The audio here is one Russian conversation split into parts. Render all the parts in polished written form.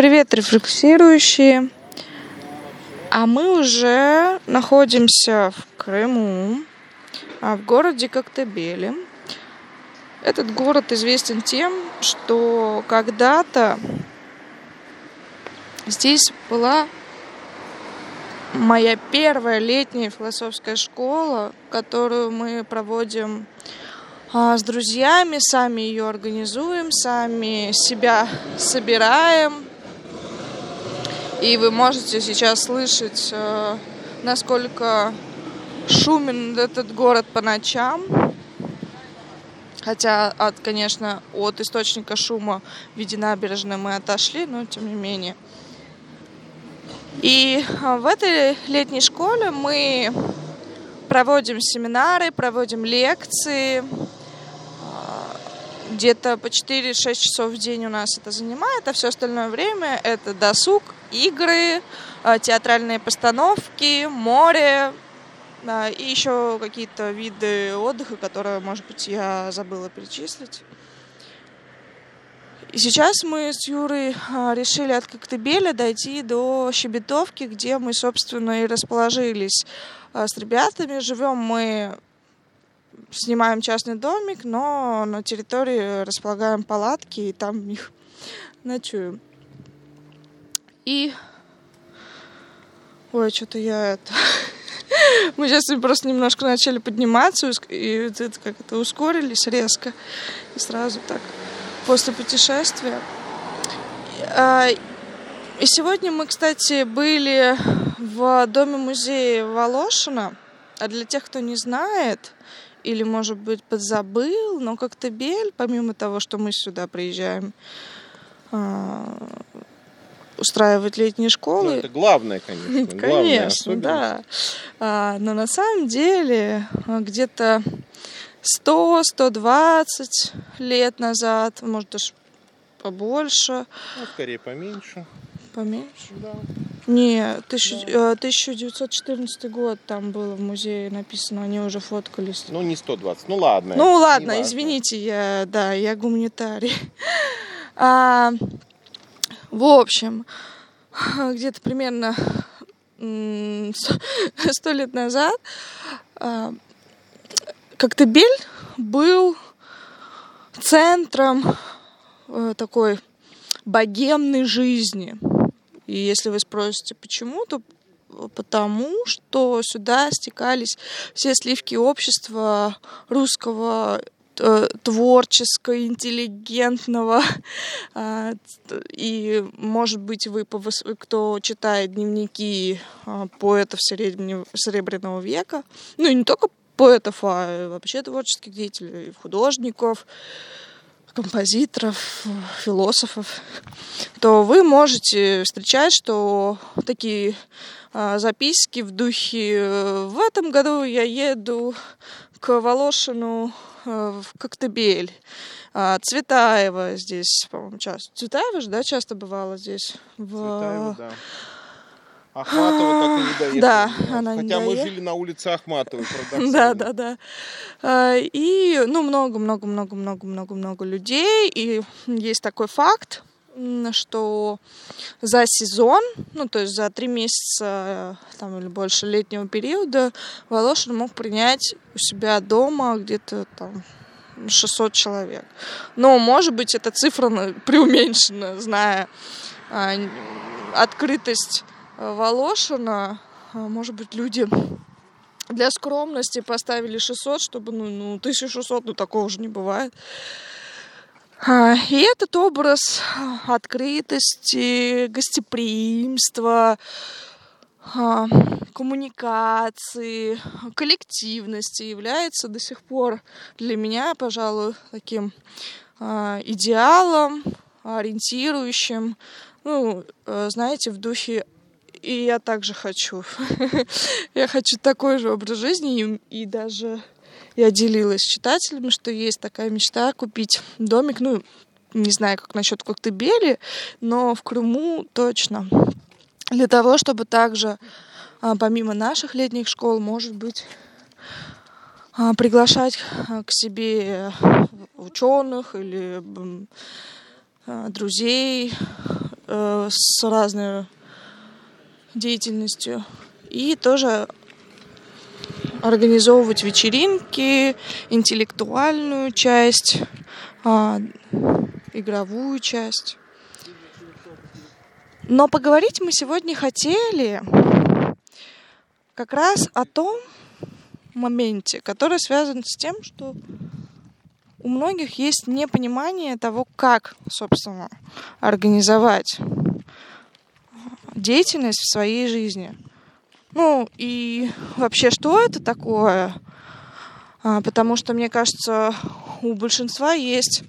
Привет, рефлексирующие! А мы уже находимся в Крыму, в городе Коктебеле. Этот город известен тем, что когда-то здесь была моя первая летняя философская школа, которую мы проводим с друзьями, сами ее организуем, сами себя собираем. И вы можете сейчас слышать, насколько шумен этот город по ночам. Хотя, конечно, от источника шума в виде набережной мы отошли, но тем не менее. И в этой летней школе мы проводим семинары, проводим лекции. Где-то по 4-6 часов в день у нас это занимает, а все остальное время это досуг, игры, театральные постановки, море и еще какие-то виды отдыха, которые, может быть, я забыла перечислить. И сейчас мы с Юрой решили от Коктебеля дойти до Щебетовки, где мы, собственно, и расположились с ребятами. Живем мы, снимаем частный домик, но на территории располагаем палатки и там в них ночуем. И... Ой, что-то я это... Мы сейчас просто немножко начали подниматься, и как-то ускорились резко. И сразу так, после путешествия. И сегодня мы, кстати, были в доме-музее Волошина. А для тех, кто не знает... или, может быть, подзабыл, но Коктебель, помимо того, что мы сюда приезжаем устраивать летние школы... Ну, это главное, конечно. Конечно, да. Но на самом деле где-то 100-120 лет назад, может, даже побольше. Ну, скорее, поменьше. Поменьше? Да. Не, 1914 год там было в музее написано, они уже фоткались. Ну, не 120, ну ладно. Ну ладно, извините, я гуманитарий. В общем, где-то примерно 100 лет назад Коктебель был центром такой богемной жизни. И если вы спросите, почему, то потому, что сюда стекались все сливки общества русского, творческого, интеллигентного. И, может быть, вы, кто читает дневники поэтов Серебряного века, ну и не только поэтов, а вообще творческих деятелей, художников, композиторов, философов, то вы можете встречать, что такие записки в духе «В этом году я еду к Волошину в Коктебель». Цветаева здесь, по-моему, часто. Цветаева же, да, часто бывала здесь? Цветаева, да. Ахматова так и не доехала. Да, она не доехала. Хотя мы жили на улице Ахматовой. Да. И, много людей. И есть такой факт, что за сезон, ну, то есть за 3 месяца там, или больше летнего периода, Волошин мог принять у себя дома где-то там 600 человек. Но, может быть, эта цифра преуменьшена, зная открытость Волошина, может быть, люди для скромности поставили 600, чтобы, 1600, такого же не бывает. И этот образ открытости, гостеприимства, коммуникации, коллективности является до сих пор для меня, пожалуй, таким идеалом, ориентирующим, знаете, в духе «И я также хочу». Я хочу такой же образ жизни. И даже я делилась с читателями, что есть такая мечта купить домик. Не знаю, как насчет Коктебели, но в Крыму точно. Для того, чтобы также, помимо наших летних школ, может быть, приглашать к себе ученых или друзей, с разной деятельностью. И тоже организовывать вечеринки, интеллектуальную часть, игровую часть. Но поговорить мы сегодня хотели как раз о том моменте, который связан с тем, что у многих есть непонимание того, как, собственно, организовать деятельность в своей жизни. Ну и вообще, что это такое? Потому что, мне кажется, у большинства есть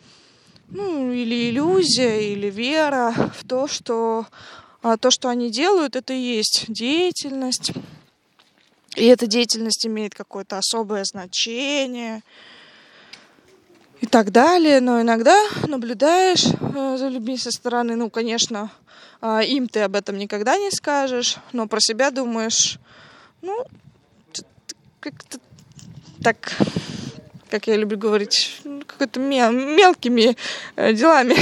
или иллюзия, или вера в то, что они делают, это и есть деятельность. И эта деятельность имеет какое-то особое значение и так далее. Но иногда наблюдаешь за людьми со стороны. Ну, конечно, им ты об этом никогда не скажешь, но про себя думаешь, как-то так, как я люблю говорить, какой-то мелкими делами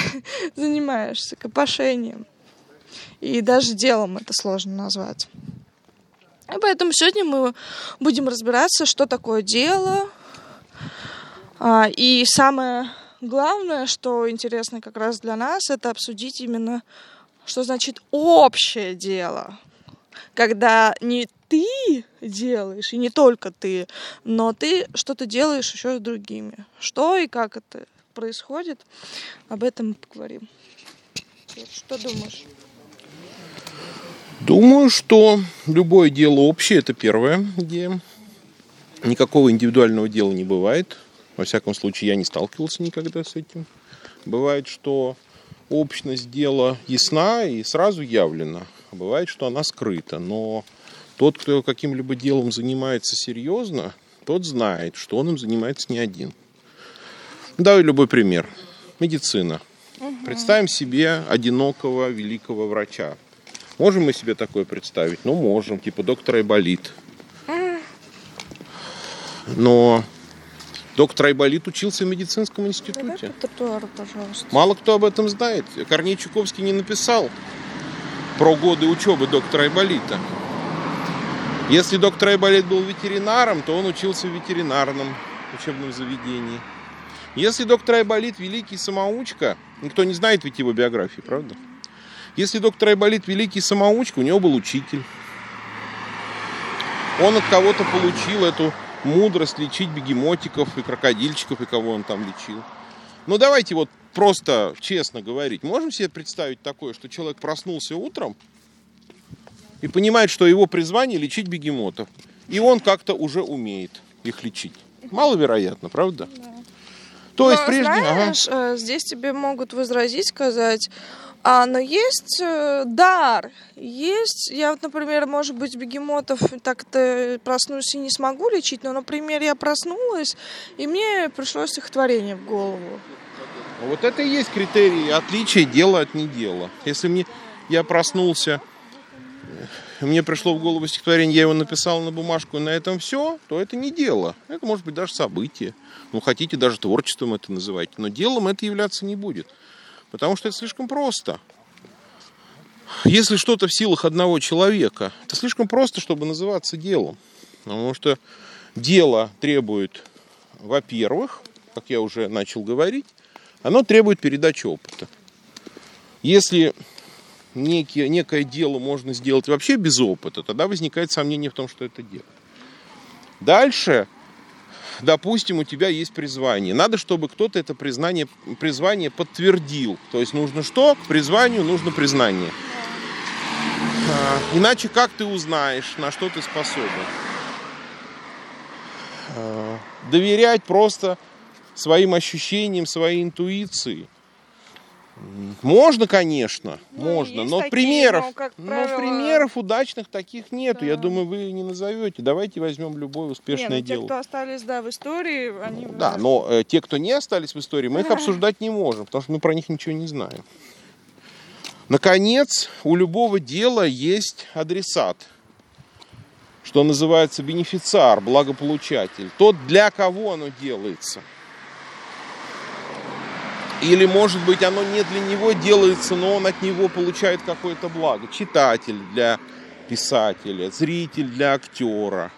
занимаешься, копошением. И даже делом это сложно назвать. И поэтому сегодня мы будем разбираться, что такое дело. И самое главное, что интересно как раз для нас, это обсудить именно, что значит общее дело. Когда не ты делаешь, и не только ты, но ты что-то делаешь еще с другими. Что и как это происходит, об этом мы поговорим. Что думаешь? Думаю, что любое дело общее, это первая идея. Никакого индивидуального дела не бывает. Во всяком случае, я не сталкивался никогда с этим. Бывает, что общность дела ясна и сразу явлена. Бывает, что она скрыта. Но тот, кто каким-либо делом занимается серьезно, тот знает, что он им занимается не один. Давай любой пример. Медицина. Угу. Представим себе одинокого великого врача. Можем мы себе такое представить? Ну, можем. Типа доктор Айболит. Но доктор Айболит учился в медицинском институте. Татуар, пожалуйста. Мало кто об этом знает. Корней Чуковский не написал про годы учебы доктора Айболита. Если доктор Айболит был ветеринаром, то он учился в ветеринарном учебном заведении. Если доктор Айболит великий самоучка, никто не знает ведь его биографии, правда? Если доктор Айболит великий самоучка, у него был учитель. Он от кого-то получил эту мудрость лечить бегемотиков и крокодильчиков, и кого он там лечил. Ну, давайте вот просто честно говорить. Можем себе представить такое, что человек проснулся утром и понимает, что его призвание лечить бегемотов. И он как-то уже умеет их лечить. Маловероятно, правда? Да. То есть прежде... Знаешь, здесь тебе могут возразить, сказать... но есть дар, есть, я вот, например, может быть, бегемотов так-то проснусь и не смогу лечить, но, например, я проснулась, и мне пришло стихотворение в голову. Вот это и есть критерий отличия дела от недела. Если я проснулся, мне пришло в голову стихотворение, я его написал на бумажку, и на этом все, то это не дело. Это может быть даже событие, хотите даже творчеством это называйте, но делом это являться не будет. Потому что это слишком просто. Если что-то в силах одного человека, это слишком просто, чтобы называться делом. Потому что дело требует, во-первых, как я уже начал говорить, оно требует передачи опыта. Если некое дело можно сделать вообще без опыта, тогда возникает сомнение в том, что это дело. Дальше... Допустим, у тебя есть призвание. Надо, чтобы кто-то это призвание подтвердил. То есть нужно что? К призванию нужно признание. Иначе как ты узнаешь, на что ты способен? Доверять просто своим ощущениям, своей интуиции. Можно, конечно, можно, но такие, примеров удачных таких нету. Да. Я думаю, вы не назовете. Давайте возьмем любое успешное дело. Те, кто остались, в истории, они... но те, кто не остались в истории, мы их обсуждать не можем, потому что мы про них ничего не знаем. Наконец, у любого дела есть адресат, что называется бенефициар, благополучатель, тот, для кого оно делается. Или, может быть, оно не для него делается, но он от него получает какое-то благо. Читатель для писателя, зритель для актера.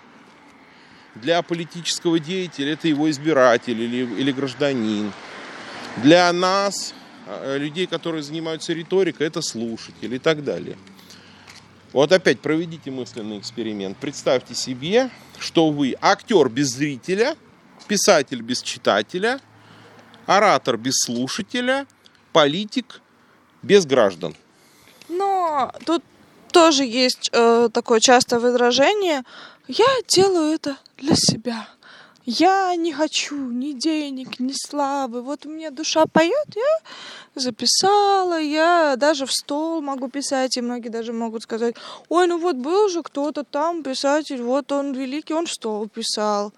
Для политического деятеля это его избиратель или гражданин. Для нас, людей, которые занимаются риторикой, это слушатель и так далее. Вот опять проведите мысленный эксперимент. Представьте себе, что вы актер без зрителя, писатель без читателя, оратор без слушателя, политик без граждан. Но тут тоже есть такое частое выражение: я делаю это для себя. Я не хочу ни денег, ни славы. Вот у меня душа поет, я записала, я даже в стол могу писать. И многие даже могут сказать: ой, ну вот был же кто-то там писатель, вот он великий, он в стол писал.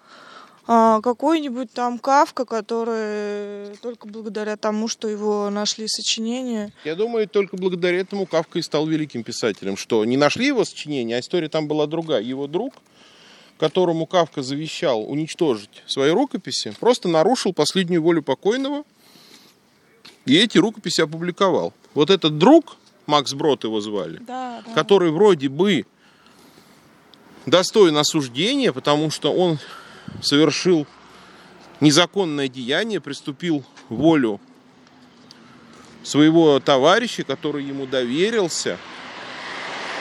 А какой-нибудь там Кафка, который только благодаря тому, что его нашли сочинения. Я думаю, только благодаря этому Кафка и стал великим писателем, что не нашли его сочинения, а история там была другая. Его друг, которому Кафка завещал уничтожить свои рукописи, просто нарушил последнюю волю покойного и эти рукописи опубликовал. Вот этот друг, Макс Брод его звали, да. Который вроде бы достоин осуждения, потому что он совершил незаконное деяние, приступил волю своего товарища, который ему доверился.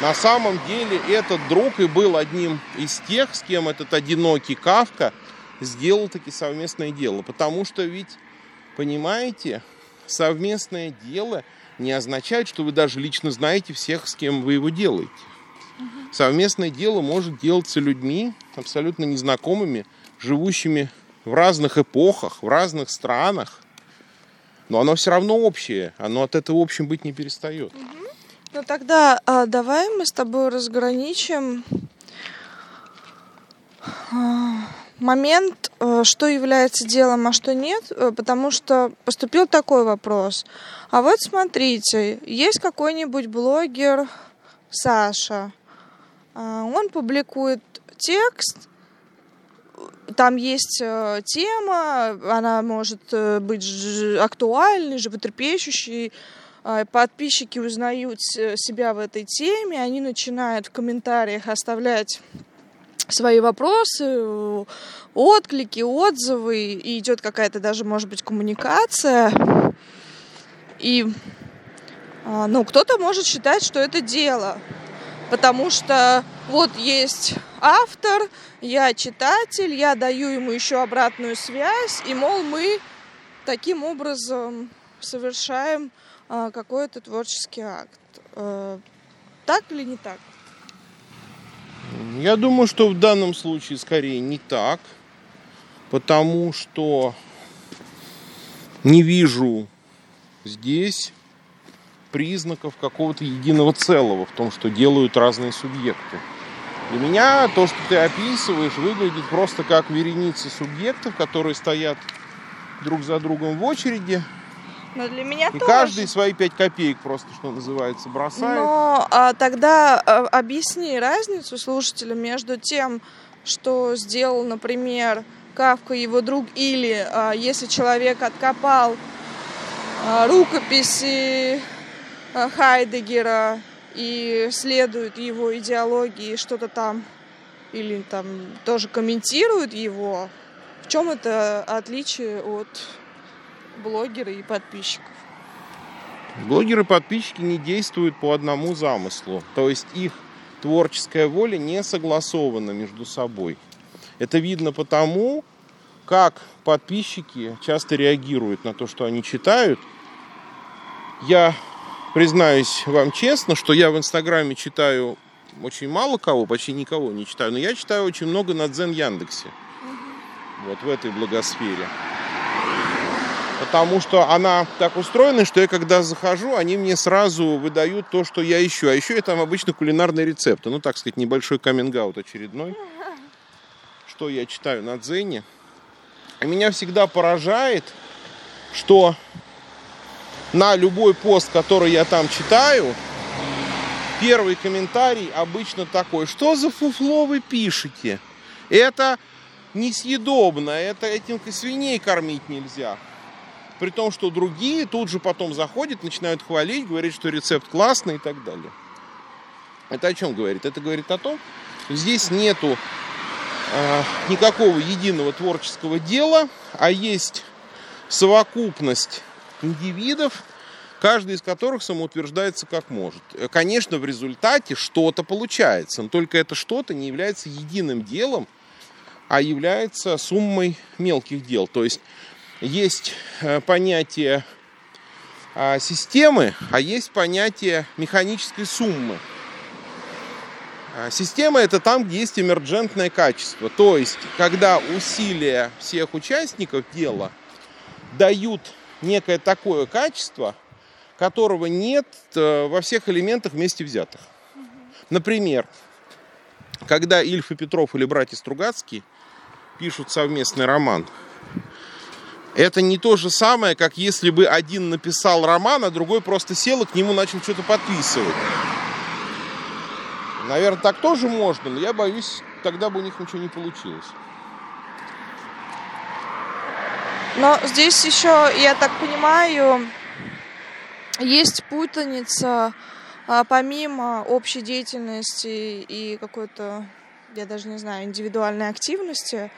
На самом деле этот друг и был одним из тех, с кем этот одинокий Кафка сделал таки совместное дело. Потому что ведь, понимаете, совместное дело не означает, что вы даже лично знаете всех, с кем вы его делаете. Совместное дело может делаться людьми, абсолютно незнакомыми, живущими в разных эпохах, в разных странах. Но оно все равно общее, оно от этого общим быть не перестает. Ну тогда давай мы с тобой разграничим момент, что является делом, а что нет, потому что поступил такой вопрос. А вот смотрите, есть какой-нибудь блогер Саша, он публикует текст, там есть тема, она может быть актуальной, животрепещущей. Подписчики узнают себя в этой теме, они начинают в комментариях оставлять свои вопросы, отклики, отзывы, и идет какая-то даже, может быть, коммуникация. И кто-то может считать, что это дело, потому что вот есть автор, я читатель, я даю ему еще обратную связь, и, мол, мы таким образом совершаем какой-то творческий акт. Так или не так? Я думаю, что в данном случае скорее не так, потому что не вижу здесь признаков какого-то единого целого в том, что делают разные субъекты. Для меня то, что ты описываешь, выглядит просто как вереница субъектов, которые стоят друг за другом в очереди. Но для меня и тоже. Каждый свои 5 копеек просто, что называется, бросает. Но тогда объясни разницу слушателям между тем, что сделал, например, Кафка, его друг, или если человек откопал рукописи Хайдеггера и следует его идеологии, что-то там, или там тоже комментирует его. В чем это отличие от блогеры и подписчиков? Блогеры и подписчики не действуют по одному замыслу. То есть их творческая воля не согласована между собой. Это видно потому, как подписчики часто реагируют на то, что они читают. Я признаюсь вам честно, что я в Инстаграме читаю очень мало кого, почти никого не читаю, но я читаю очень много на Дзен-Яндексе. Вот в этой благосфере. Потому что она так устроена, что я когда захожу, они мне сразу выдают то, что я ищу. А еще я там обычно кулинарные рецепты. Ну, так сказать, небольшой каминг-аут очередной. Что я читаю на Дзене. И меня всегда поражает, что на любой пост, который я там читаю, первый комментарий обычно такой: что за фуфло вы пишете? Это несъедобно, это этим свиней кормить нельзя. при том, что другие тут же потом заходят, начинают хвалить, говорят, что рецепт классный и так далее. Это о чем говорит? Это говорит о том, что здесь нету никакого единого творческого дела, а есть совокупность индивидов, каждый из которых самоутверждается как может. Конечно, в результате что-то получается, но только это что-то не является единым делом, а является суммой мелких дел. То есть есть понятие системы, а есть понятие механической суммы. Система – это там, где есть эмерджентное качество. То есть, когда усилия всех участников дела дают некое такое качество, которого нет во всех элементах вместе взятых. Например, когда Ильф и Петров или братья Стругацкие пишут совместный роман, это не то же самое, как если бы один написал роман, а другой просто сел и к нему начал что-то подписывать. Наверное, так тоже можно, но я боюсь, тогда бы у них ничего не получилось. Но здесь еще, я так понимаю, есть путаница, помимо общей деятельности и какой-то, я даже не знаю, индивидуальной активности.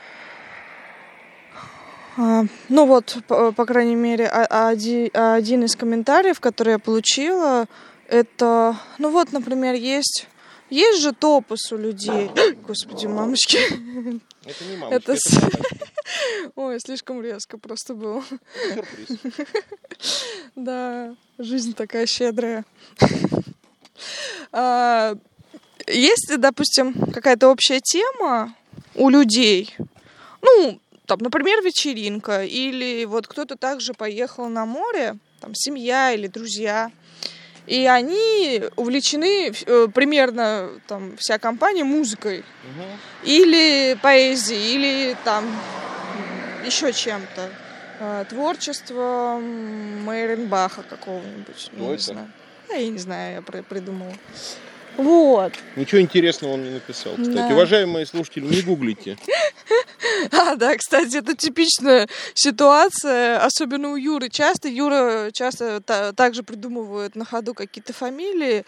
Ну вот, по крайней мере, один из комментариев, который я получила, это, ну вот, например, есть же топос у людей. Господи, мамочки. Это не мамочки, это ой, слишком резко просто было. Сюрприз. Да, жизнь такая щедрая. Есть, допустим, какая-то общая тема у людей, ну, там, например, вечеринка, или вот кто-то также поехал на море, там, семья или друзья, и они увлечены примерно там вся компания музыкой, или поэзией, или там еще чем-то, творчеством Мейренбаха какого-нибудь. Ну, не знаю. Да, я не знаю, я придумала. Вот. Ничего интересного он не написал, кстати. Да. Уважаемые слушатели, не гуглите. Да, кстати, это типичная ситуация, особенно у Юры часто. Юра часто также придумывает на ходу какие-то фамилии.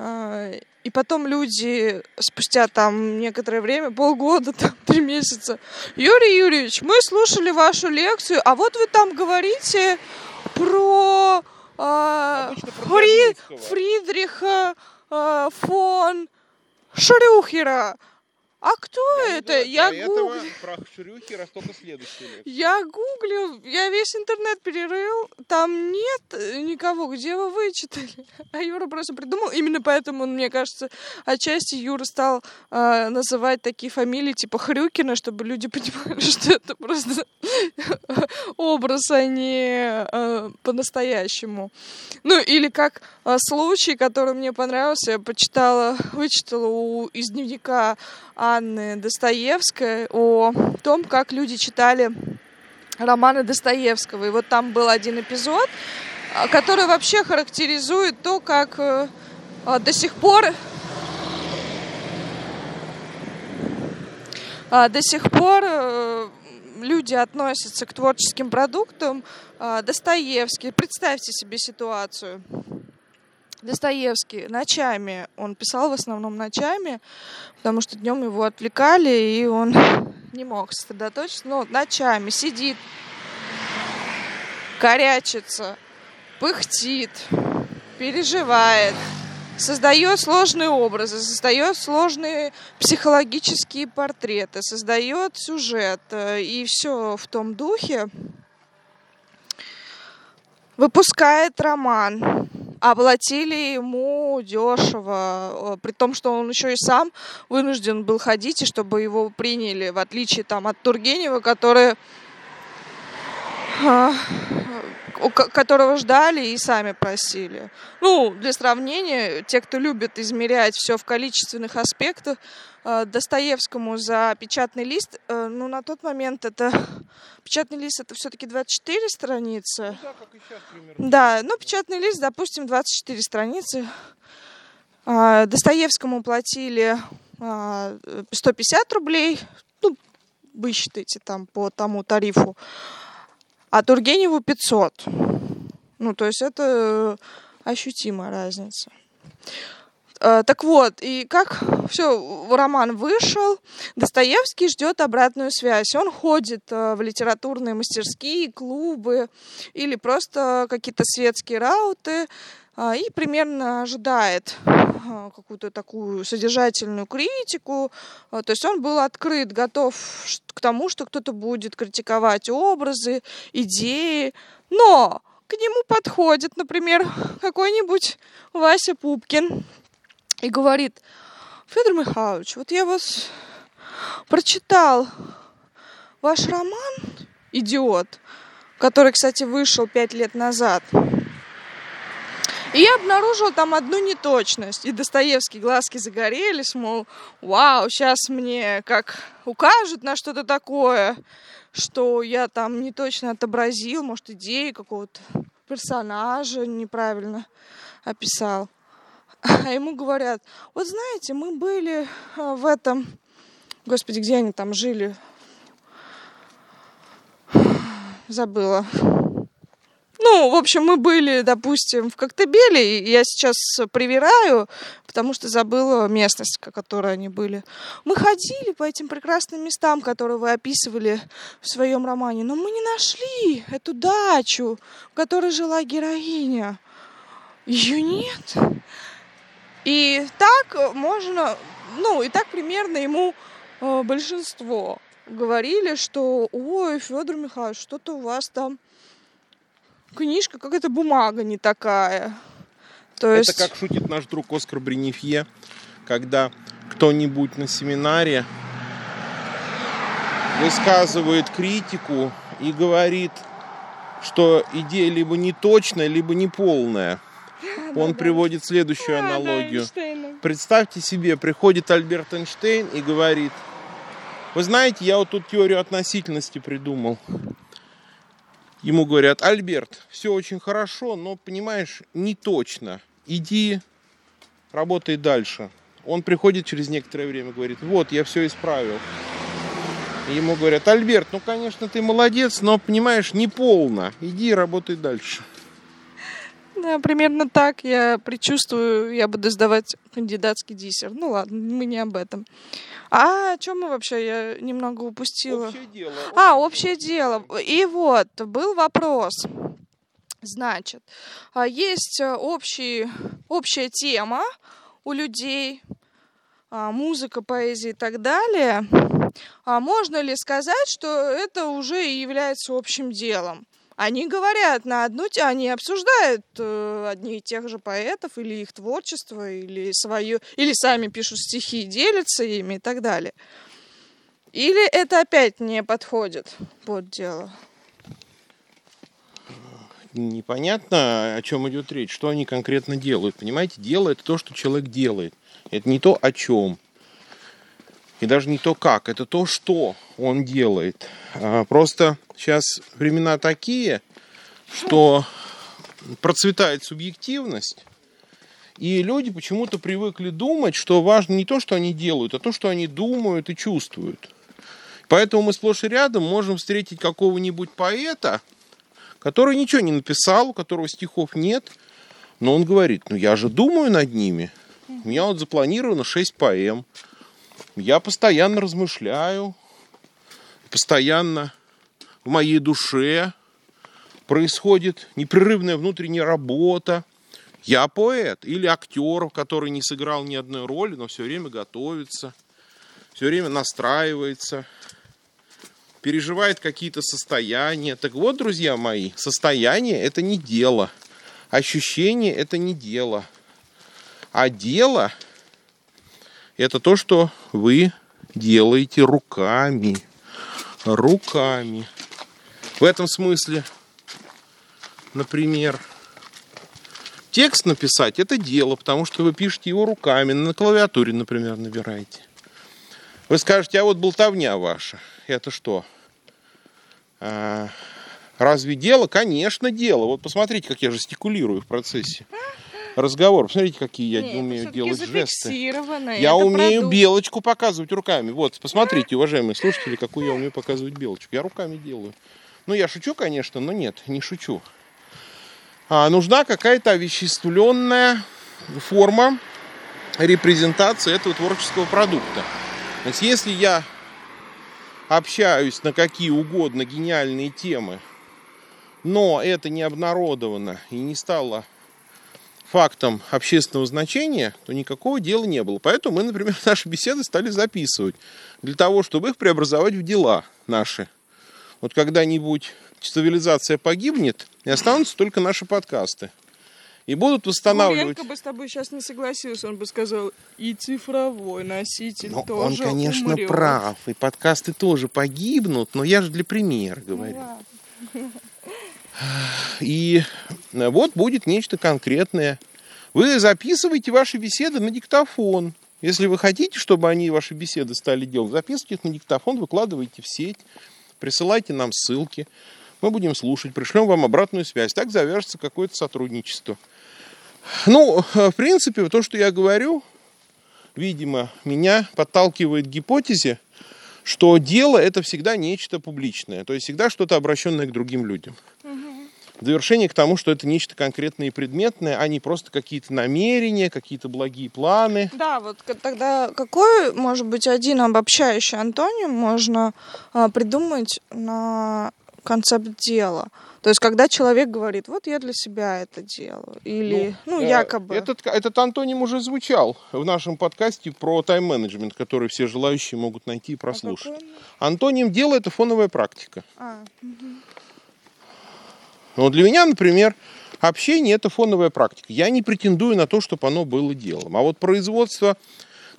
И потом люди спустя там некоторое время, полгода, там, 3 месяца. Юрий Юрьевич, мы слушали вашу лекцию, а вот вы там говорите про Фридриха фон Шрюхера. А кто это? Я гуглил. Про Шрюхера только следующий. Я гуглил, я весь интернет перерыл, там нет никого, где вы вычитали. А Юра просто придумал, именно поэтому, мне кажется, отчасти Юра стал называть такие фамилии типа Хрюкина, чтобы люди понимали, что это просто образ, а не по-настоящему. Ну или как случай, который мне понравился, я вычитала из дневника Анны Достоевской о том, как люди читали романы Достоевского. И вот там был один эпизод, который вообще характеризует то, как до сих пор люди относятся к творческим продуктам. Достоевский. Представьте себе ситуацию. Достоевский ночами, он писал в основном ночами, потому что днем его отвлекали, и он не мог сосредоточиться, но ночами сидит, корячится, пыхтит, переживает, создает сложные образы, создает сложные психологические портреты, создает сюжет, и все в том духе. Выпускает роман. Оплатили ему дешево, при том, что он еще и сам вынужден был ходить, и чтобы его приняли, в отличие там, от Тургенева, которого ждали и сами просили. Ну, для сравнения, те, кто любит измерять все в количественных аспектах, Достоевскому за печатный лист, ну, на тот момент это... Печатный лист — это все-таки 24 страницы. Ну, да, как и сейчас, примерно. Да, ну, печатный лист, допустим, 24 страницы. Достоевскому платили 150 рублей. Ну, вы считаете там по тому тарифу. а Тургеневу 500. Ну, то есть это ощутимая разница. Так вот, и как все, роман вышел, Достоевский ждет обратную связь. Он ходит в литературные мастерские, клубы или просто какие-то светские рауты и примерно ожидает какую-то такую содержательную критику. То есть он был открыт, готов к тому, что кто-то будет критиковать образы, идеи, но к нему подходит, например, какой-нибудь Вася Пупкин и говорит: Федор Михайлович, вот я вас прочитал ваш роман «Идиот», который, кстати, вышел 5 лет назад, и я обнаружил там одну неточность. И Достоевский глазки загорелись, мол, вау, сейчас мне как укажут на что-то такое, что я там не точно отобразил, может, идеи какого-то персонажа неправильно описал. А ему говорят: вот знаете, мы были в этом... Господи, где они там жили? Забыла. Ну, в общем, мы были, допустим, в Коктебеле, и я сейчас привираю, потому что забыла местность, в которой они были. Мы ходили по этим прекрасным местам, которые вы описывали в своем романе, но мы не нашли эту дачу, в которой жила героиня. Ее нет. И так можно, ну, и так примерно ему большинство говорили, что: ой, Федор Михайлович, что-то у вас там книжка, какая-то бумага не такая. То есть... Это как шутит наш друг Оскар Бренифье, когда кто-нибудь на семинаре высказывает критику и говорит, что идея либо неточная, либо неполная. Он приводит следующую аналогию. Представьте себе, приходит Альберт Эйнштейн и говорит: вы знаете, я вот тут теорию относительности придумал. Ему говорят: Альберт, все очень хорошо, но, понимаешь, не точно. Иди, работай дальше. Он приходит через некоторое время, говорит: вот, я все исправил. Ему говорят: Альберт, ну, конечно, ты молодец, но, понимаешь, не полно. Иди, работай дальше. Да, примерно так. Я предчувствую, я буду сдавать кандидатский диссер. Ну ладно, мы не об этом. А о чем мы вообще? Я немного упустила. Общее дело. Общее дело. И вот, был вопрос. Значит, есть общая тема у людей, музыка, поэзия и так далее. А можно ли сказать, что это уже и является общим делом? Они говорят на одну тему, они обсуждают одни и тех же поэтов, или их творчество, или свое, или сами пишут стихи, делятся ими и так далее. Или это опять не подходит под дело? Непонятно, о чем идет речь, что они конкретно делают. Понимаете, дело — это то, что человек делает. Это не то, о чем. И даже не то, как. Это то, что он делает. Просто сейчас времена такие, что процветает субъективность. И люди почему-то привыкли думать, что важно не то, что они делают, а то, что они думают и чувствуют. Поэтому мы сплошь и рядом можем встретить какого-нибудь поэта, который ничего не написал, у которого стихов нет. Но он говорит: ну я же думаю над ними. У меня вот запланировано 6 поэм. Я постоянно размышляю, постоянно в моей душе происходит непрерывная внутренняя работа. Я поэт или актер, который не сыграл ни одной роли, но все время готовится, все время настраивается, переживает какие-то состояния. Так вот, друзья мои, состояние — это не дело, ощущение — это не дело, а дело — это то, что вы делаете руками. Руками. В этом смысле, например, текст написать — это дело, потому что вы пишете его руками, на клавиатуре, например, набираете. Вы скажете: а вот болтовня ваша, это что? Разве дело? Конечно, дело. Вот посмотрите, как я жестикулирую в процессе разговор. Посмотрите, какие я умею делать жесты. Я умею белочку показывать руками. Вот, посмотрите, уважаемые слушатели, какую я умею показывать белочку. Я руками делаю. Ну, я шучу, конечно, но нет, не шучу. Нужна какая-то овеществленная форма репрезентации этого творческого продукта. То есть, если я общаюсь на какие угодно гениальные темы, но это не обнародовано и не стало фактом общественного значения, то никакого дела не было. Поэтому мы, например, наши беседы стали записывать для того, чтобы их преобразовать в дела наши. Вот когда-нибудь цивилизация погибнет, и останутся только наши подкасты. И будут восстанавливать... Куренко бы с тобой сейчас не согласился. Он бы сказал, и цифровой носитель но тоже умрет. Он, конечно, умрет. Прав. И подкасты тоже погибнут. Но я же для примера говорю. Ну, и вот будет нечто конкретное. Вы записываете ваши беседы на диктофон. Если вы хотите, чтобы они, ваши беседы, стали делом, записывайте их на диктофон, выкладывайте в сеть, присылайте нам ссылки. Мы будем слушать, пришлем вам обратную связь. Так завяжется какое-то сотрудничество. Ну, в принципе, то, что я говорю, видимо, меня подталкивает к гипотезе, что дело – это всегда нечто публичное. То есть всегда что-то обращенное к другим людям. В довершение к тому, что это нечто конкретное и предметное, а не просто какие-то намерения, какие-то благие планы. Да, вот тогда какой, может быть, один обобщающий антоним можно придумать на... концепт дела. То есть, когда человек говорит, вот я для себя это делаю. Или, якобы. Этот антоним уже звучал в нашем подкасте про тайм-менеджмент, который все желающие могут найти и прослушать. Антоним дела – это фоновая практика. Но для меня, например, общение – это фоновая практика. Я не претендую на то, чтобы оно было делом. А вот производство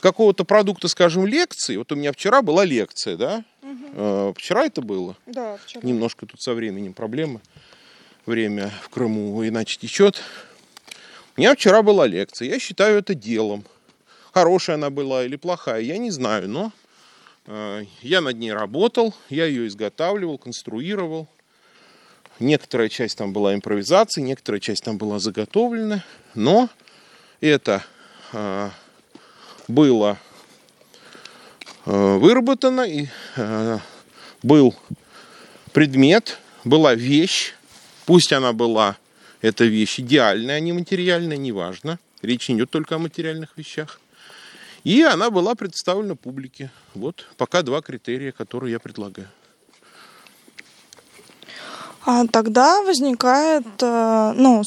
какого-то продукта, скажем, лекции. Вот у меня вчера была лекция, да? Вчера это было? Да, вчера. Немножко тут со временем проблемы. Время в Крыму иначе течет. У меня вчера была лекция. Я считаю это делом. Хорошая она была или плохая, я не знаю. Но я над ней работал. Я ее изготавливал, конструировал. Некоторая часть там была импровизации. Некоторая часть там была заготовлена. Но это было... выработано, и был предмет, была вещь, пусть она была, эта вещь идеальная, а не материальная, неважно, речь не идет только о материальных вещах, и она была представлена публике. Вот пока два критерия, которые я предлагаю. А тогда возникает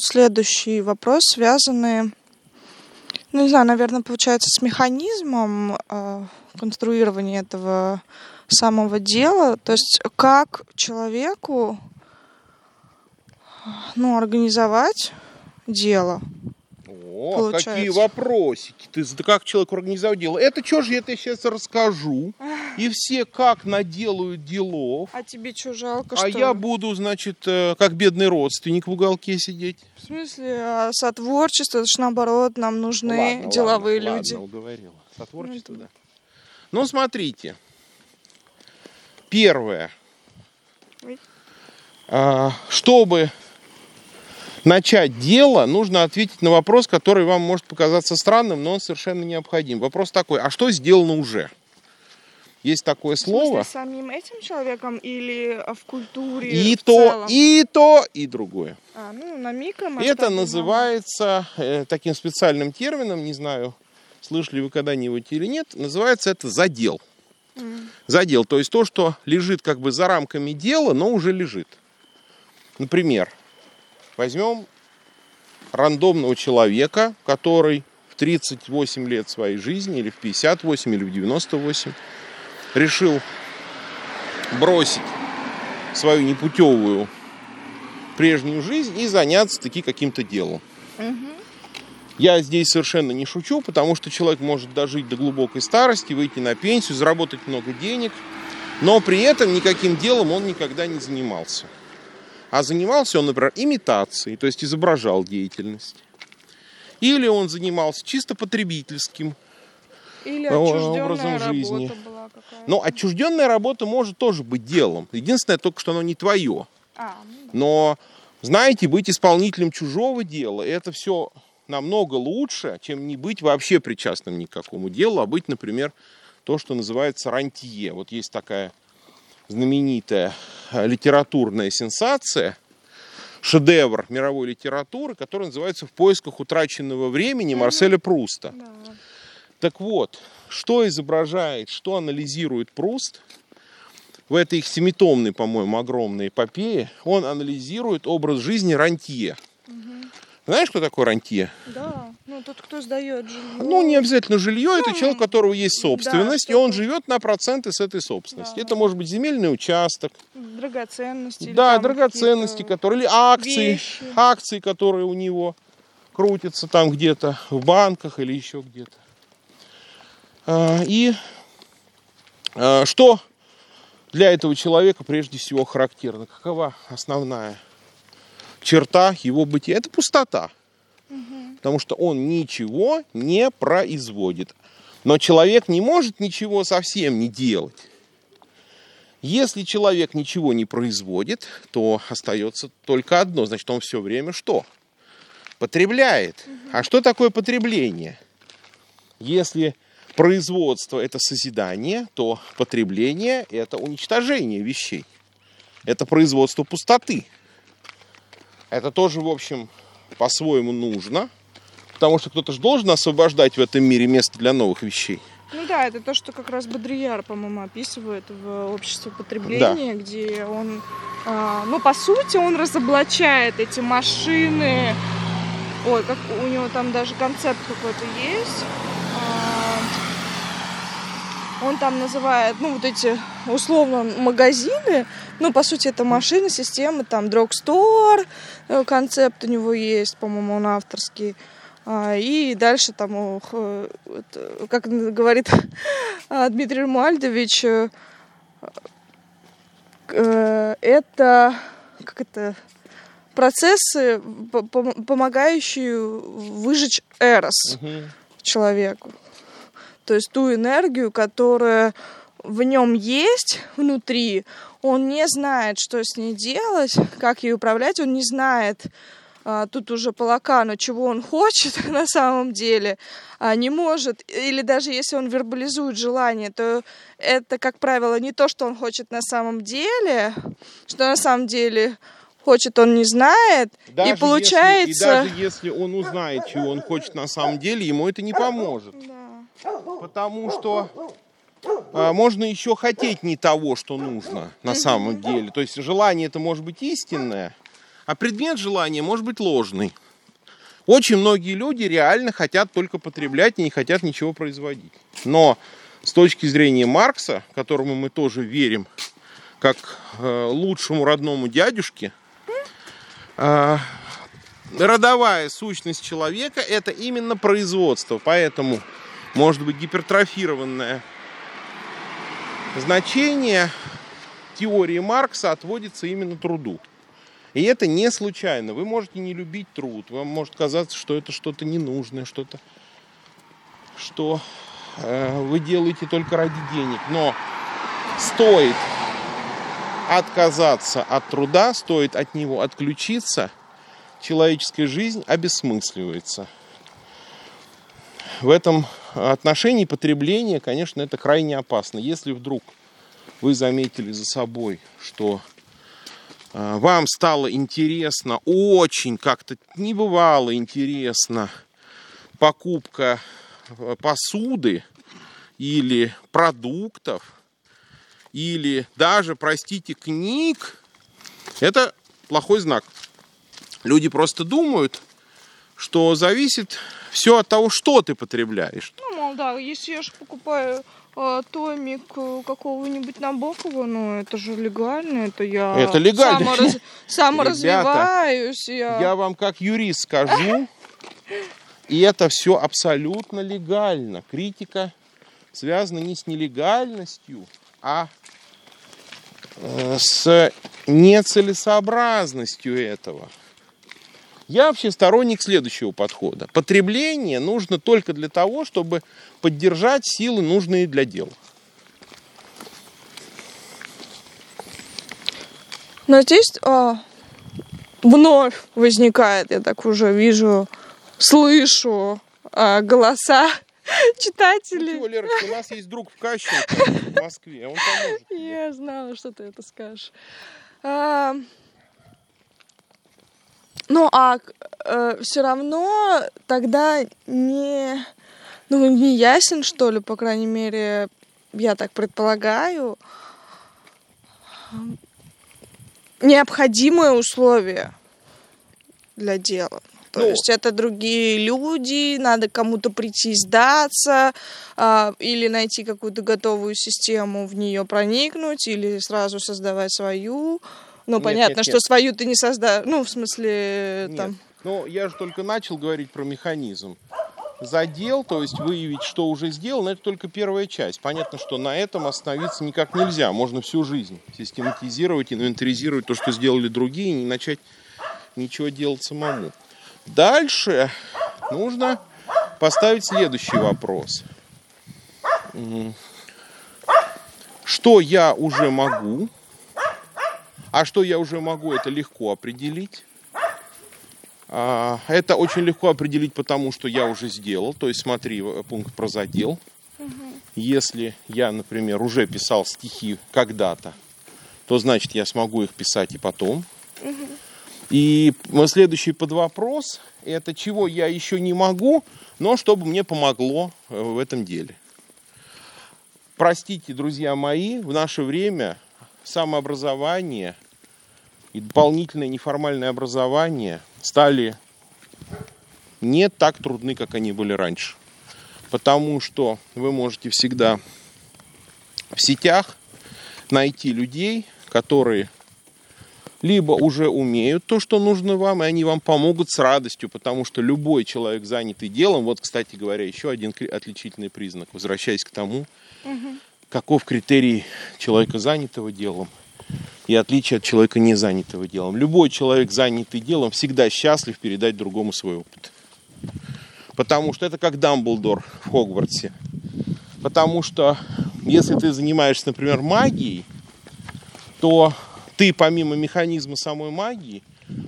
следующий вопрос, связанный, наверное, получается с механизмом конструирования этого самого дела. То есть как человеку организовать дело. О, получается. Какие вопросики. Ты как человеку организовать дело? Это что же я тебе сейчас расскажу? И все как наделают делов. А тебе что, жалко, что... А я буду, как бедный родственник в уголке сидеть. В смысле, сотворчество, это же наоборот, нам нужны деловые люди. Ладно, уговорила. Сотворчество, да. Ну, смотрите. Первое. Чтобы начать дело, нужно ответить на вопрос, который вам может показаться странным, но он совершенно необходим. Вопрос такой, а что сделано уже? Есть такое слово. С самим этим человеком или в культуре и в целом? И другое. На микро. Это называется таким специальным термином, не знаю, слышали вы когда-нибудь или нет, называется это задел. Задел, то есть то, что лежит как бы за рамками дела, но уже лежит. Например, возьмем рандомного человека, который в 38 лет своей жизни, или в 58, или в 98, решил бросить свою непутевую прежнюю жизнь и заняться таки каким-то делом. Я здесь совершенно не шучу, потому что человек может дожить до глубокой старости, выйти на пенсию, заработать много денег, но при этом никаким делом он никогда не занимался. А занимался он, например, имитацией, то есть изображал деятельность. Или он занимался чисто потребительским образом жизни. Но отчужденная работа может тоже быть делом. Единственное, только что оно не твое. Но, знаете, быть исполнителем чужого дела, это все... намного лучше, чем не быть вообще причастным ни к какому делу, а быть, например, то, что называется рантье. Вот есть такая знаменитая литературная сенсация, шедевр мировой литературы, который называется «В поисках утраченного времени» Марселя Пруста. Да. Так вот, что изображает, что анализирует Пруст в этой их семитомной, по-моему, огромной эпопее? Он анализирует образ жизни рантье. Угу. Знаешь, кто такой рантье? Да, ну тот, кто сдает жилье. Ну, не обязательно жилье, это человек, у которого есть собственность, да, и он живет на проценты с этой собственности. Да. Это может быть земельный участок. Драгоценности. Да, драгоценности, которые, или акции, вещи. Акции, которые у него крутятся там где-то, в банках или еще где-то. И что для этого человека прежде всего характерно? Какова основная черта его бытия? Это пустота. Угу. Потому что он ничего не производит. Но человек не может ничего совсем не делать. Если человек ничего не производит, то остается только одно. Значит, он все время что? Потребляет. Угу. А что такое потребление? Если производство – это созидание, то потребление – это уничтожение вещей. Это производство пустоты. Это тоже, в общем, по-своему нужно, потому что кто-то же должен освобождать в этом мире место для новых вещей. Ну да, это то, что как раз Бодрийяр, по-моему, описывает в «Обществе потребления», да, где он, ну, по сути, он разоблачает эти машины. Ой, как у него там даже концепт какой-то есть. Он там называет, ну, вот эти, условно, магазины. Ну, по сути, это машины, системы, там, дрогстор, концепт у него есть, по-моему, он авторский. И дальше там, как говорит Дмитрий Румальдович, это, как это, процессы, помогающие выжечь эрос человеку. То есть ту энергию, которая в нем есть внутри, он не знает, что с ней делать, как ей управлять, он не знает, тут уже по Лакану, чего он хочет на самом деле, не может, или даже если он вербализует желание, то это, как правило, не то, что он хочет на самом деле, что на самом деле хочет, он не знает, даже и получается... Если, и даже если он узнает, чего он хочет на самом деле, ему это не поможет. Потому что можно еще хотеть не того, что нужно на самом деле. То есть желание это может быть истинное, а предмет желания может быть ложный. Очень многие люди реально хотят только потреблять и не хотят ничего производить. Но с точки зрения Маркса, которому мы тоже верим, как лучшему родному дядюшке, родовая сущность человека – это именно производство. Поэтому может быть гипертрофированное значение теории Маркса отводится именно труду. И это не случайно. Вы можете не любить труд. Вам может казаться, что это что-то ненужное, что-то, что вы делаете только ради денег. Но стоит отказаться от труда, стоит от него отключиться, человеческая жизнь обесмысливается. В этом отношении потребление, конечно, это крайне опасно. Если вдруг вы заметили за собой, что вам стало интересно, очень как-то небывало интересно покупка посуды или продуктов, или даже, простите, книг, это плохой знак. Люди просто думают, что зависит все от того, что ты потребляешь. Ну, мол, да, если я же покупаю томик какого-нибудь Набокова, ну, это же легально, это я... Это легально. Саморазвиваюсь. Ребята, я вам как юрист скажу, и это все абсолютно легально. Критика связана не с нелегальностью, а с нецелесообразностью этого. Я вообще сторонник следующего подхода. Потребление нужно только для того, чтобы поддержать силы, нужные для дела. Но здесь вновь возникает, я так уже вижу, слышу голоса читатели. Ну, Лерочка, у нас есть друг в Каще, в Москве, он поможет. Я знала, что ты это скажешь. Ну, все равно тогда не ясен, что ли, по крайней мере, я так предполагаю, необходимые условия для дела. То есть это другие люди, надо кому-то прийти сдаться, или найти какую-то готовую систему, в нее проникнуть, или сразу создавать свою. Понятно, что свою ты не создашь. Там... я же только начал говорить про механизм. Задел, то есть выявить, что уже сделано, это только первая часть. Понятно, что на этом остановиться никак нельзя. Можно всю жизнь систематизировать, инвентаризировать то, что сделали другие, и не начать ничего делать самому. Дальше нужно поставить следующий вопрос. Что я уже могу? А что я уже могу, это легко определить. Это очень легко определить, потому что я уже сделал. То есть смотри, пункт про задел. Если я, например, уже писал стихи когда-то, то значит я смогу их писать и потом. И следующий подвопрос – это чего я еще не могу, но чтобы мне помогло в этом деле. Простите, друзья мои, в наше время самообразование и дополнительное неформальное образование стали не так трудны, как они были раньше. Потому что вы можете всегда в сетях найти людей, которые... либо уже умеют то, что нужно вам, и они вам помогут с радостью, потому что любой человек, занятый делом, вот, кстати говоря, еще один отличительный признак, возвращаясь к тому, каков критерий человека, занятого делом, и отличие от человека, не занятого делом. Любой человек, занятый делом, всегда счастлив передать другому свой опыт. Потому что это как Дамблдор в Хогвартсе. Потому что если ты занимаешься, например, магией, то... ты помимо механизма самой магии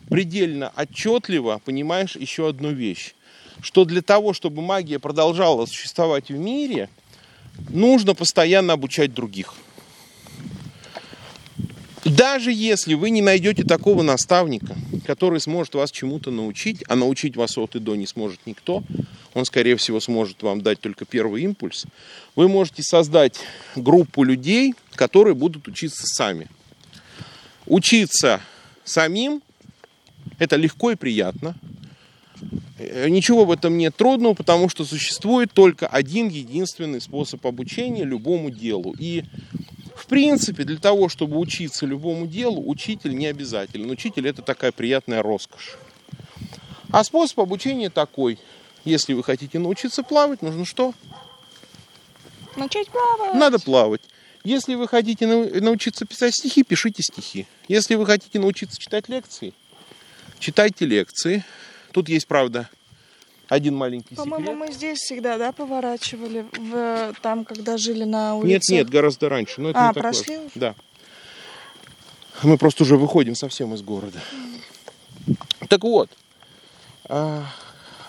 предельно отчетливо понимаешь еще одну вещь, что для того, чтобы магия продолжала существовать в мире, нужно постоянно обучать других. Даже если вы не найдете такого наставника, который сможет вас чему-то научить, а научить вас от и до не сможет никто, он, скорее всего, сможет вам дать только первый импульс, вы можете создать группу людей, которые будут учиться сами. Учиться самим – это легко и приятно. Ничего в этом нет трудного, потому что существует только один единственный способ обучения любому делу. И, в принципе, для того, чтобы учиться любому делу, учитель не обязателен. Учитель – это такая приятная роскошь. А способ обучения такой. Если вы хотите научиться плавать, нужно что? Начать плавать. Надо плавать. Если вы хотите научиться писать стихи, пишите стихи. Если вы хотите научиться читать лекции, читайте лекции. Тут есть, правда, один маленький секрет. По-моему, мы здесь всегда, да, поворачивали, там, когда жили на улице? Нет, гораздо раньше. Но это не так прошли важно. Да. Мы просто уже выходим совсем из города. Так вот,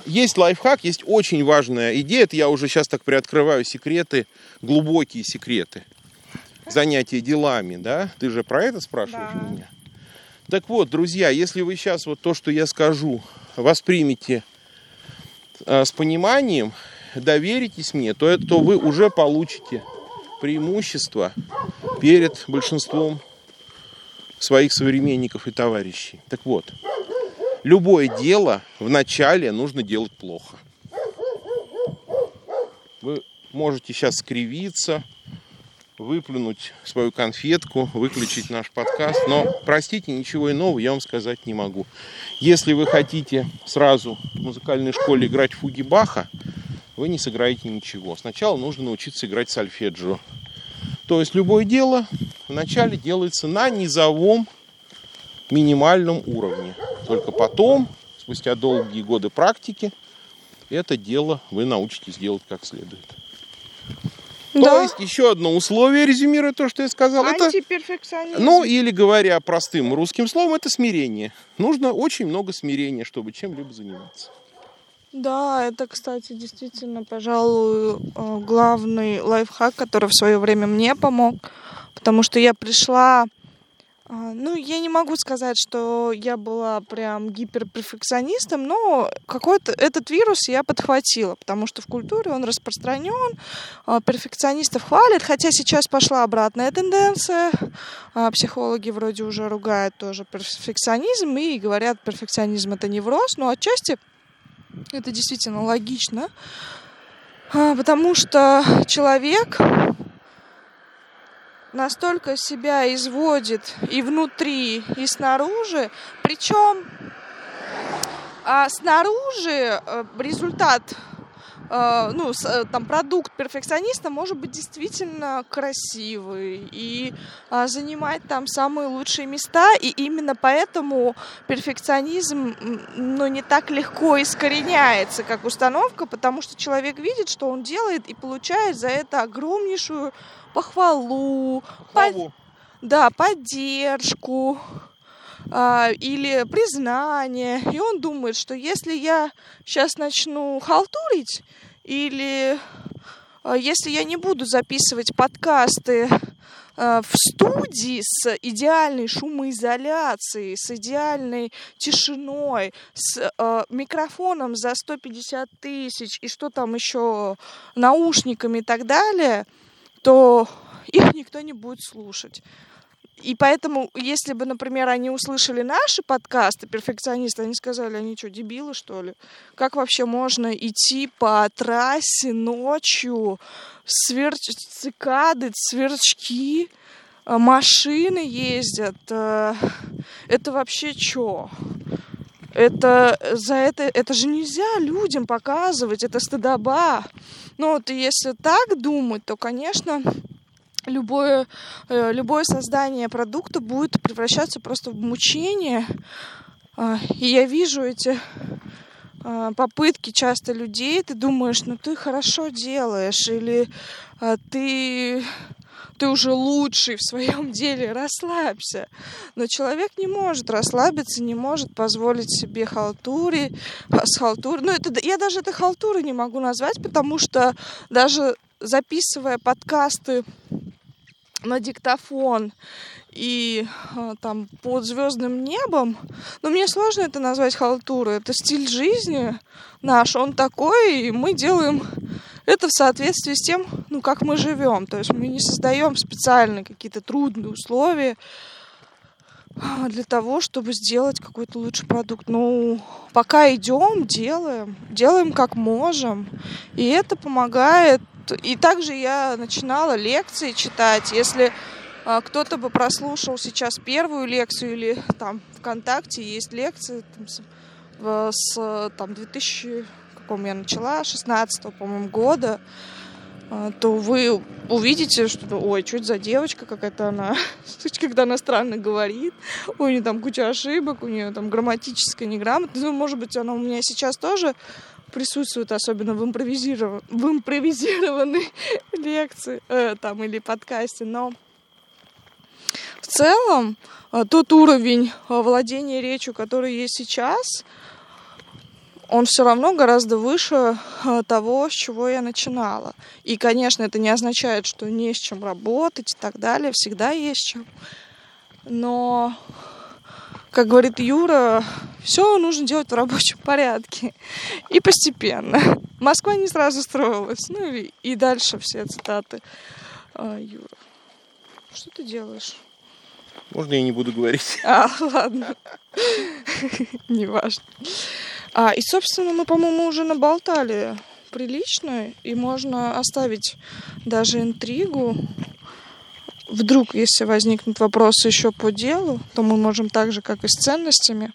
есть лайфхак, есть очень важная идея. Это я уже сейчас так приоткрываю секреты, глубокие секреты. Занятие делами, да? Ты же про это спрашиваешь меня? Так вот, друзья, если вы сейчас вот то, что я скажу, воспримете с пониманием, доверитесь мне, то вы уже получите преимущество перед большинством своих современников и товарищей. Так вот, любое дело вначале нужно делать плохо. Вы можете сейчас скривиться, выплюнуть свою конфетку, выключить наш подкаст. Но, простите, ничего иного я вам сказать не могу. Если вы хотите сразу в музыкальной школе играть фуги Баха, вы не сыграете ничего. Сначала нужно научиться играть сольфеджио. То есть любое дело вначале делается на низовом минимальном уровне. Только потом, спустя долгие годы практики, это дело вы научитесь делать как следует. То есть еще одно условие, резюмируя то, что я сказал, это, или говоря простым русским словом, это смирение. Нужно очень много смирения, чтобы чем-либо заниматься. Да, это, кстати, действительно, пожалуй, главный лайфхак, который в свое время мне помог, потому что я пришла... Ну, я не могу сказать, что я была прям гиперперфекционистом, но какой-то этот вирус я подхватила, потому что в культуре он распространен, перфекционистов хвалят, хотя сейчас пошла обратная тенденция, психологи вроде уже ругают тоже перфекционизм и говорят, перфекционизм — это невроз, но отчасти это действительно логично, потому что человек... настолько себя изводит и внутри, и снаружи. Причем снаружи результат, ну, там, продукт перфекциониста может быть действительно красивый и занимать там самые лучшие места. И именно поэтому перфекционизм, ну, не так легко искореняется, как установка, потому что человек видит, что он делает, и получает за это огромнейшую похвалу, поддержку или признание. И он думает, что если я сейчас начну халтурить, или если я не буду записывать подкасты в студии с идеальной шумоизоляцией, с идеальной тишиной, с микрофоном за 150 тысяч и что там еще, наушниками и так далее, то их никто не будет слушать. И поэтому, если бы, например, они услышали наши подкасты, перфекционисты, они сказали, они что, дебилы, что ли? Как вообще можно идти по трассе ночью, цикады, сверчки, машины ездят? Это вообще что? Это же нельзя людям показывать, это стыдоба. Ну вот если так думать, то, конечно, любое создание продукта будет превращаться просто в мучение. И я вижу эти попытки часто людей. Ты думаешь, ну ты хорошо делаешь, или ты уже лучший в своем деле, расслабься. Но человек не может расслабиться, не может позволить себе халтурить. Ну, я даже это халтурой не могу назвать, потому что даже записывая подкасты на диктофон и там под звездным небом, но мне сложно это назвать халтурой. Это стиль жизни наш, он такой, и мы делаем это в соответствии с тем, ну, как мы живем. То есть мы не создаем специально какие-то трудные условия для того, чтобы сделать какой-то лучший продукт. Ну, пока идем, делаем как можем, и это помогает. И также я начинала лекции читать. Если кто-то бы прослушал сейчас первую лекцию, или там ВКонтакте есть лекции там, с 2000, каком я начала, 16-го, по-моему, года, то вы увидите, что, ой, что это за девочка какая-то она, когда она странно говорит, у нее там куча ошибок, у нее там грамматическая неграмотность, ну, может быть, она у меня сейчас тоже присутствует, особенно в импровизированной лекции там, или подкасте, но в целом тот уровень владения речью, который есть сейчас, он все равно гораздо выше того, с чего я начинала. И, конечно, это не означает, что не с чем работать и так далее, всегда есть чем. Но, как говорит Юра, все нужно делать в рабочем порядке и постепенно. Москва не сразу строилась. Ну и дальше все цитаты. Юра, что ты делаешь? Можно я не буду говорить? Ладно. Неважно. И, собственно, мы, по-моему, уже наболтали прилично, и можно оставить даже интригу. Вдруг, если возникнут вопросы еще по делу, то мы можем так же, как и с ценностями,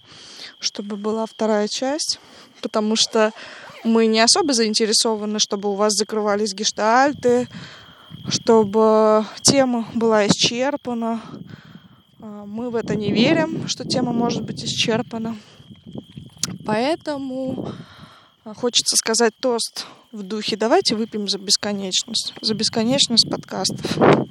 чтобы была вторая часть, потому что мы не особо заинтересованы, чтобы у вас закрывались гештальты, чтобы тема была исчерпана. Мы в это не верим, что тема может быть исчерпана. Поэтому хочется сказать тост в духе «Давайте выпьем за бесконечность». За бесконечность подкастов.